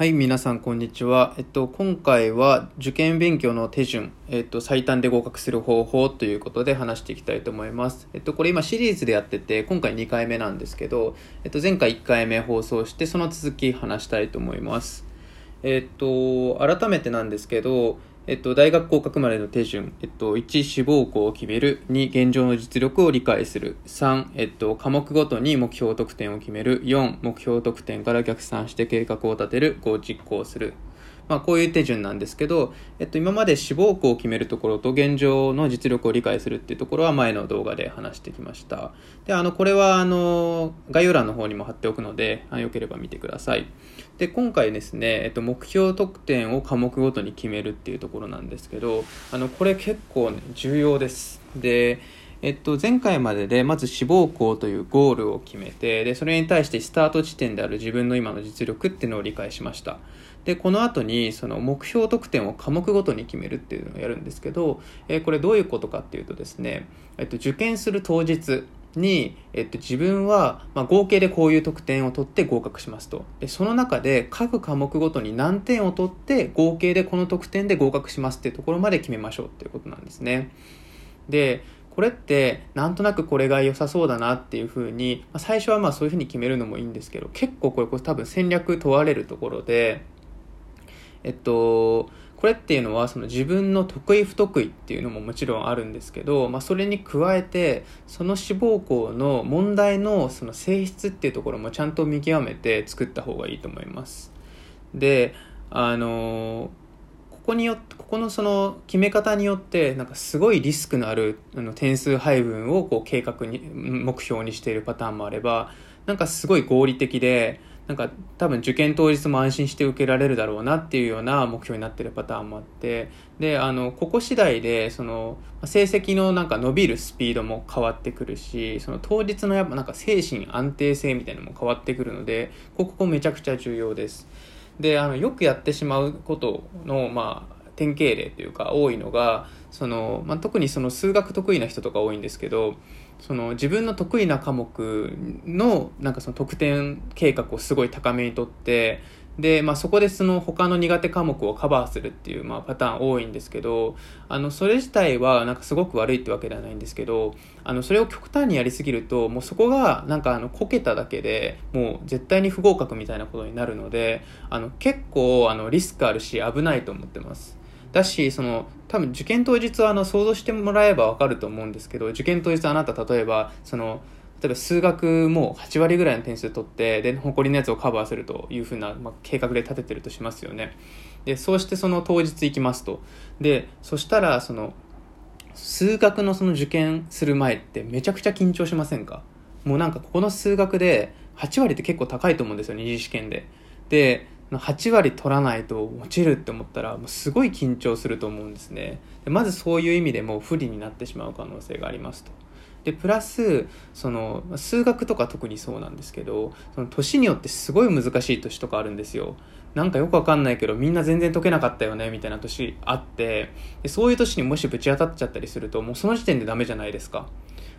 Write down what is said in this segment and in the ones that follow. はい、皆さんこんにちは。今回は受験勉強の手順、最短で合格する方法ということで話していきたいと思います。これ今シリーズでやってて、今回2回目なんですけど、前回1回目放送して、その続き話したいと思います。改めてなんですけど、大学合格までの手順、1、志望校を決める、2、現状の実力を理解する、3、科目ごとに目標得点を決める、4、目標得点から逆算して計画を立てる、5、実行する。こういう手順なんですけど、今まで志望校を決めるところと現状の実力を理解するっていうところは前の動画で話してきました。で、これは概要欄の方にも貼っておくので、よければ見てください。で、今回ですね、目標得点を科目ごとに決めるっていうところなんですけど、これ結構、ね、重要です。で、前回まででまず志望校というゴールを決めて、でそれに対してスタート地点である自分の今の実力っていうのを理解しました。でこの後にその目標得点を科目ごとに決めるっていうのをやるんですけど、これどういうことかっていうとですね、受験する当日に、自分は、合計でこういう得点を取って合格しますと。でその中で各科目ごとに何点を取って合計でこの得点で合格しますっていうところまで決めましょうっていうことなんですね。でこれってなんとなくこれが良さそうだなっていうふうに、最初はそういうふうに決めるのもいいんですけど、結構これ多分戦略問われるところで、これっていうのはその自分の得意不得意っていうのももちろんあるんですけど、それに加えてその志望校の問題のその性質っていうところもちゃんと見極めて作った方がいいと思います。で、ここのその決め方によってなんかすごいリスクのある点数配分をこう計画に目標にしているパターンもあれば、なんかすごい合理的でなんか多分受験当日も安心して受けられるだろうなっていうような目標になっているパターンもあって、でここ次第でその成績のなんか伸びるスピードも変わってくるし、その当日のやっぱなんか精神安定性みたいなのも変わってくるので、ここめちゃくちゃ重要です。でよくやってしまうことの、典型例というか多いのがその、特にその数学得意な人とか多いんですけど、その自分の得意な科目の、なんかその得点計画をすごい高めにとって、で、そこでその他の苦手科目をカバーするっていう、パターン多いんですけど、それ自体はなんかすごく悪いってわけではないんですけど、それを極端にやりすぎると、もうそこがなんかこけただけでもう絶対に不合格みたいなことになるので、結構リスクあるし危ないと思ってます。だし、その多分受験当日は想像してもらえばわかると思うんですけど、受験当日あなた例えば数学も8割ぐらいの点数取って、で残りのやつをカバーするというふうな、計画で立ててるとしますよね。でそうしてその当日行きますと、でそしたらその数学のその受験する前ってめちゃくちゃ緊張しませんか？もうなんかここの数学で8割って結構高いと思うんですよ、二次試験で。で8割取らないと落ちるって思ったら、もうすごい緊張すると思うんですね。でまずそういう意味でもう不利になってしまう可能性がありますと。でプラスその数学とか特にそうなんですけど、その年によってすごい難しい年とかあるんですよ。なんかよくわかんないけどみんな全然解けなかったよねみたいな年あって、でそういう年にもしぶち当たっちゃったりすると、もうその時点でダメじゃないですか。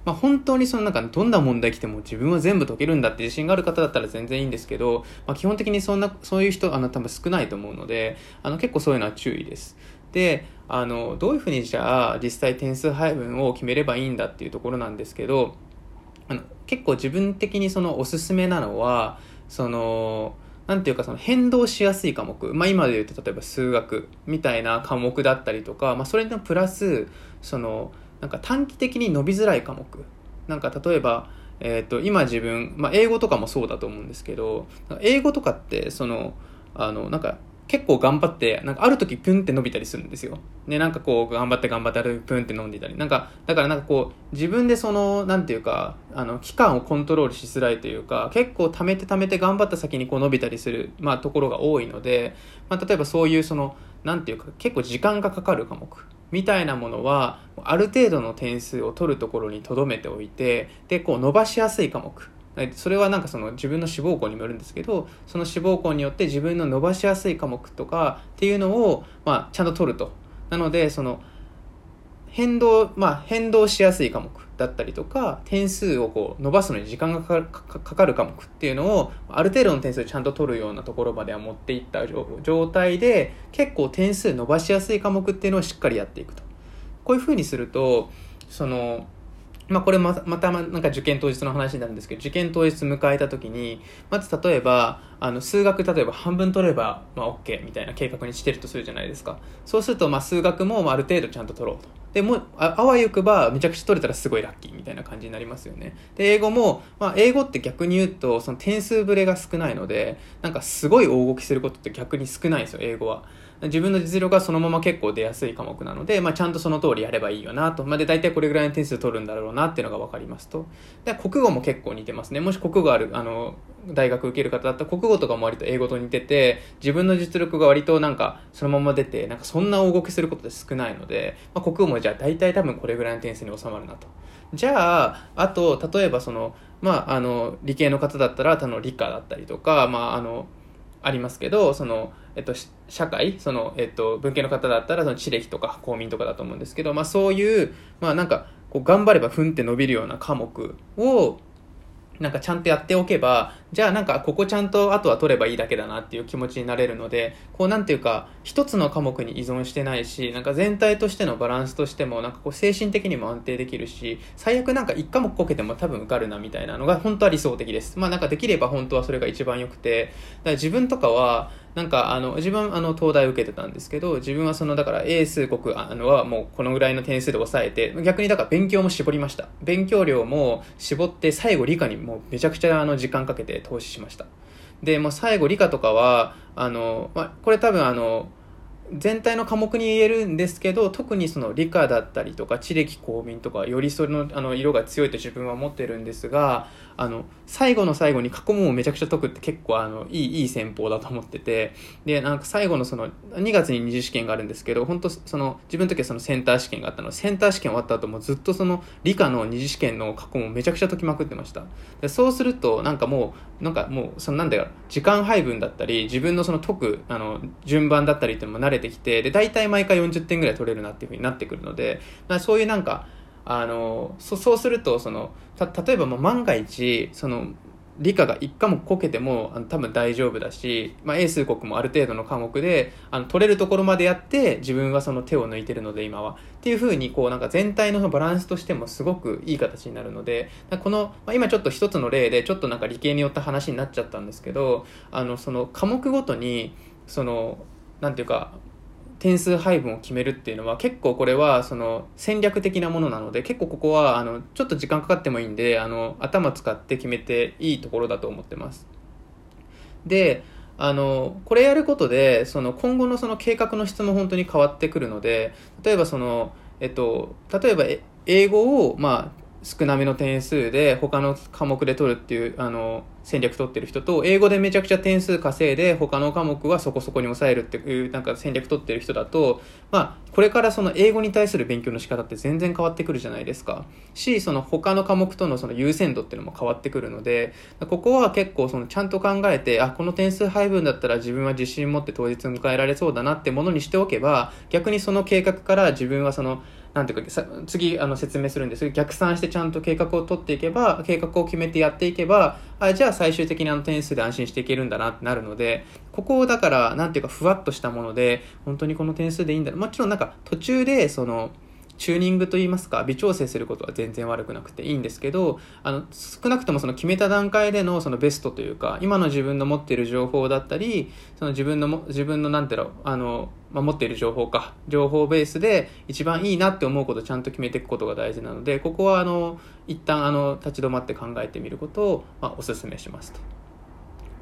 本当にその中どんな問題来ても自分は全部解けるんだって自信がある方だったら全然いいんですけど、基本的にそういう人多分少ないと思うので、結構そういうのは注意です。でどういうふうにじゃあ実際点数配分を決めればいいんだっていうところなんですけど、結構自分的にそのおすすめなのはそのなんていうかその変動しやすい科目、今で言うと例えば数学みたいな科目だったりとか、それのプラスそのなんか短期的に伸びづらい科目、なんか例えば、今自分、英語とかもそうだと思うんですけど、英語とかってそのなんか結構頑張ってなんかある時プンって伸びたりするんですよ。ね、なんかこう頑張ってある時プンって伸びたり、なんかだからなんかこう自分でそのなんていうか期間をコントロールしづらいというか、結構貯めて頑張った先にこう伸びたりするところが多いので、例えばそういうそのなんていうか結構時間がかかる科目みたいなものはある程度の点数を取るところに留めておいて、でこう伸ばしやすい科目、それはなんかその自分の志望校にもよるんですけど、その志望校によって自分の伸ばしやすい科目とかっていうのをちゃんと取ると。なのでその変動しやすい科目だったりとか、点数をこう伸ばすのに時間がかかる科目っていうのを、ある程度の点数ちゃんと取るようなところまでは持っていった状態で、結構点数伸ばしやすい科目っていうのをしっかりやっていくと。こういうふうにすると、これまたなんか受験当日の話になるんですけど、受験当日迎えた時に、まず例えば数学例えば半分取れば、OK みたいな計画にしてるとするじゃないですか。そうすると数学もある程度ちゃんと取ろうと。でもあわよくばめちゃくちゃ取れたらすごいラッキーみたいな感じになりますよね。で、英語も、英語って逆に言うとその点数ブレが少ないので、なんかすごい大動きすることって逆に少ないんですよ、英語は。自分の実力がそのまま結構出やすい科目なので、ちゃんとその通りやればいいよなと。で、大体これぐらいの点数取るんだろうなっていうのが分かりますと。で、国語も結構似てますね。もし国語がある、大学受ける方だったら、国語とかも割と英語と似てて、自分の実力が割となんかそのまま出て、なんかそんな大動きすることって少ないので、国語もじゃあ大体多分これぐらいの点数に収まるなと。じゃあ、あと、例えば理系の方だったら、理科だったりとか、ありますけど、社会、文系の方だったら、地歴とか公民とかだと思うんですけど、そういう、なんか、こう、頑張ればふんって伸びるような科目を、なんかちゃんとやっておけば、じゃあなんかここちゃんとあとは取ればいいだけだなっていう気持ちになれるので、こうなんていうか一つの科目に依存してないし、なんか全体としてのバランスとしてもなんかこう精神的にも安定できるし、最悪なんか一科目こけても多分受かるなみたいなのが本当は理想的です。なんかできれば本当はそれが一番良くて、だから自分とかはなんか自分東大受けてたんですけど、自分はだから英数国はもうこのぐらいの点数で抑えて、逆にだから勉強も絞りました。勉強量も絞って最後理科にもうめちゃくちゃ時間かけて投資しました。で、もう最後理科とかはこれ多分全体の科目に言えるんですけど、特にその理科だったりとか地歴公民とかよりそれの色が強いと自分は思ってるんですが、最後の最後に過去問をめちゃくちゃ解くって結構いい戦法だと思ってて、でなんか最後の2月に2次試験があるんですけど、本当自分の時はセンター試験があったので、センター試験終わった後もずっと理科の2次試験の過去問をめちゃくちゃ解きまくってました。でそうするとなんかもうなんだよ、時間配分だったり自分の解く順番だったりっていうのも慣れてきて、で大体毎回40点ぐらい取れるなっていう風になってくるので、そういうなんかそうすると例えば万が一理科が1科目こけても多分大丈夫だし、英数国もある程度の科目で取れるところまでやって、自分は手を抜いてるので今はっていう風にこうなんか全体のバランスとしてもすごくいい形になるので、この、今ちょっと一つの例でちょっとなんか理系によった話になっちゃったんですけど、科目ごとになんていうか点数配分を決めるっていうのは結構これは戦略的なものなので、結構ここはちょっと時間かかってもいいんで頭使って決めていいところだと思ってます。でこれやることで今後の計画の質も本当に変わってくるので、例えば英語を少なめの点数で他の科目で取るっていう戦略取ってる人と、英語でめちゃくちゃ点数稼いで他の科目はそこそこに抑えるっていうなんか戦略取ってる人だと、これから英語に対する勉強の仕方って全然変わってくるじゃないですかし、他の科目との優先度っていうのも変わってくるので、ここは結構ちゃんと考えて、この点数配分だったら自分は自信持って当日迎えられそうだなってものにしておけば、逆にその計画から自分はなんていうか次説明するんですけど、逆算してちゃんと計画を取っていけば、計画を決めてやっていけば、じゃあ最終的に点数で安心していけるんだなってなるので、ここをだからなんていうかふわっとしたもので本当にこの点数でいいんだ。もちろんなんか途中でチューニングといいますか微調整することは全然悪くなくていいんですけど、少なくとも決めた段階でのベストというか、今の自分の持っている情報だったり自分のなんていうの持っている情報ベースで一番いいなって思うことをちゃんと決めていくことが大事なので、ここは一旦立ち止まって考えてみることをお勧めしますと。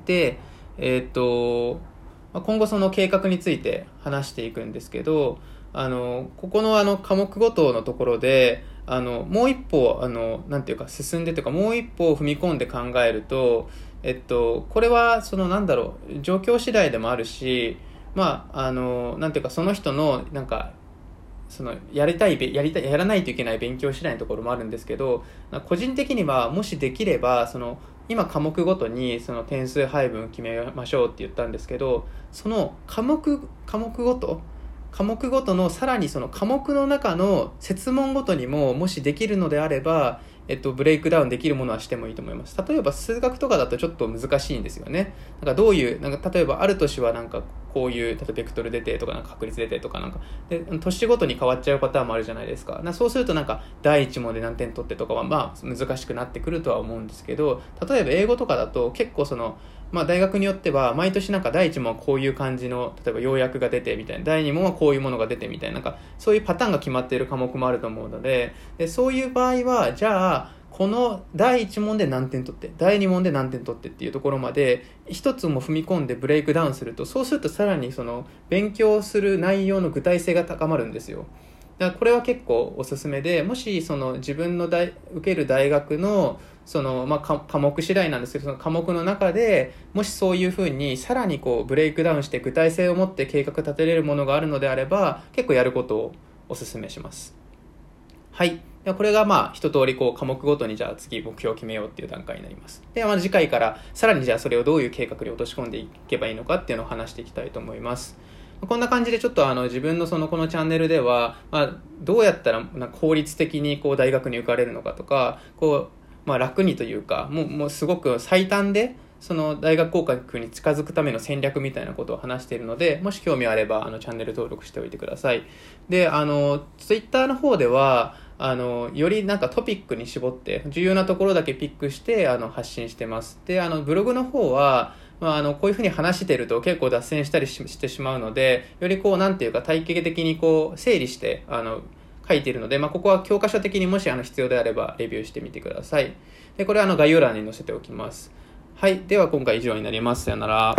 で今後計画について話していくんですけど、ここの科目ごとのところでもう一歩なんていうか進んでというか、もう一歩踏み込んで考えると、これは状況次第でもあるし、なんていうかその人のなんかやらないといけない勉強次第のところもあるんですけど、個人的にはもしできれば今科目ごとに点数配分決めましょうって言ったんですけど、科目ごと科目ごとのさらにその科目の中の設問ごとにももしできるのであれば、ブレイクダウンできるものはしてもいいと思います。例えば数学とかだとちょっと難しいんですよね。なんかどういうなんか例えばある年はなんかこういう例えばベクトル出てとかなんか確率出てとかなんかで年ごとに変わっちゃうパターンもあるじゃないですか。そうするとなんか第1問で何点取ってとかはまあ難しくなってくるとは思うんですけど、例えば英語とかだと結構そのまあ大学によっては毎年なんか第1問はこういう感じの例えば要約が出てみたいな、第2問はこういうものが出てみたいな、なんかそういうパターンが決まっている科目もあると思うので、そういう場合はじゃあこの第1問で何点取って第2問で何点取ってっていうところまで一つも踏み込んでブレイクダウンすると、そうするとさらにその勉強する内容の具体性が高まるんですよ。だからこれは結構おすすめで、もしその自分の受ける大学のそのまあ科目次第なんですけど、その科目の中でもしそういうふうにさらにこうブレイクダウンして具体性を持って計画立てれるものがあるのであれば結構やることをおすすめします。はい、でこれがまあ一通りこう科目ごとにじゃあ次目標を決めようっていう段階になります。でまあ次回からさらにじゃあそれをどういう計画に落とし込んでいけばいいのかっていうのを話していきたいと思います。こんな感じでちょっと自分のそのこのチャンネルでは、まあ、どうやったら効率的にこう大学に受かれるのかとかこう、まあ、楽にというかもうすごく最短でその大学合格に近づくための戦略みたいなことを話しているので、もし興味あればチャンネル登録しておいてください。でTwitter の方ではよりなんかトピックに絞って重要なところだけピックして発信してます。でブログの方はまあ、こういうふうに話してると結構脱線したりしてしまうので、よりこうなんていうか体系的にこう整理して書いているので、まあ、ここは教科書的にもし必要であればレビューしてみてください。でこれは概要欄に載せておきます。はい、では今回以上になります。さよなら。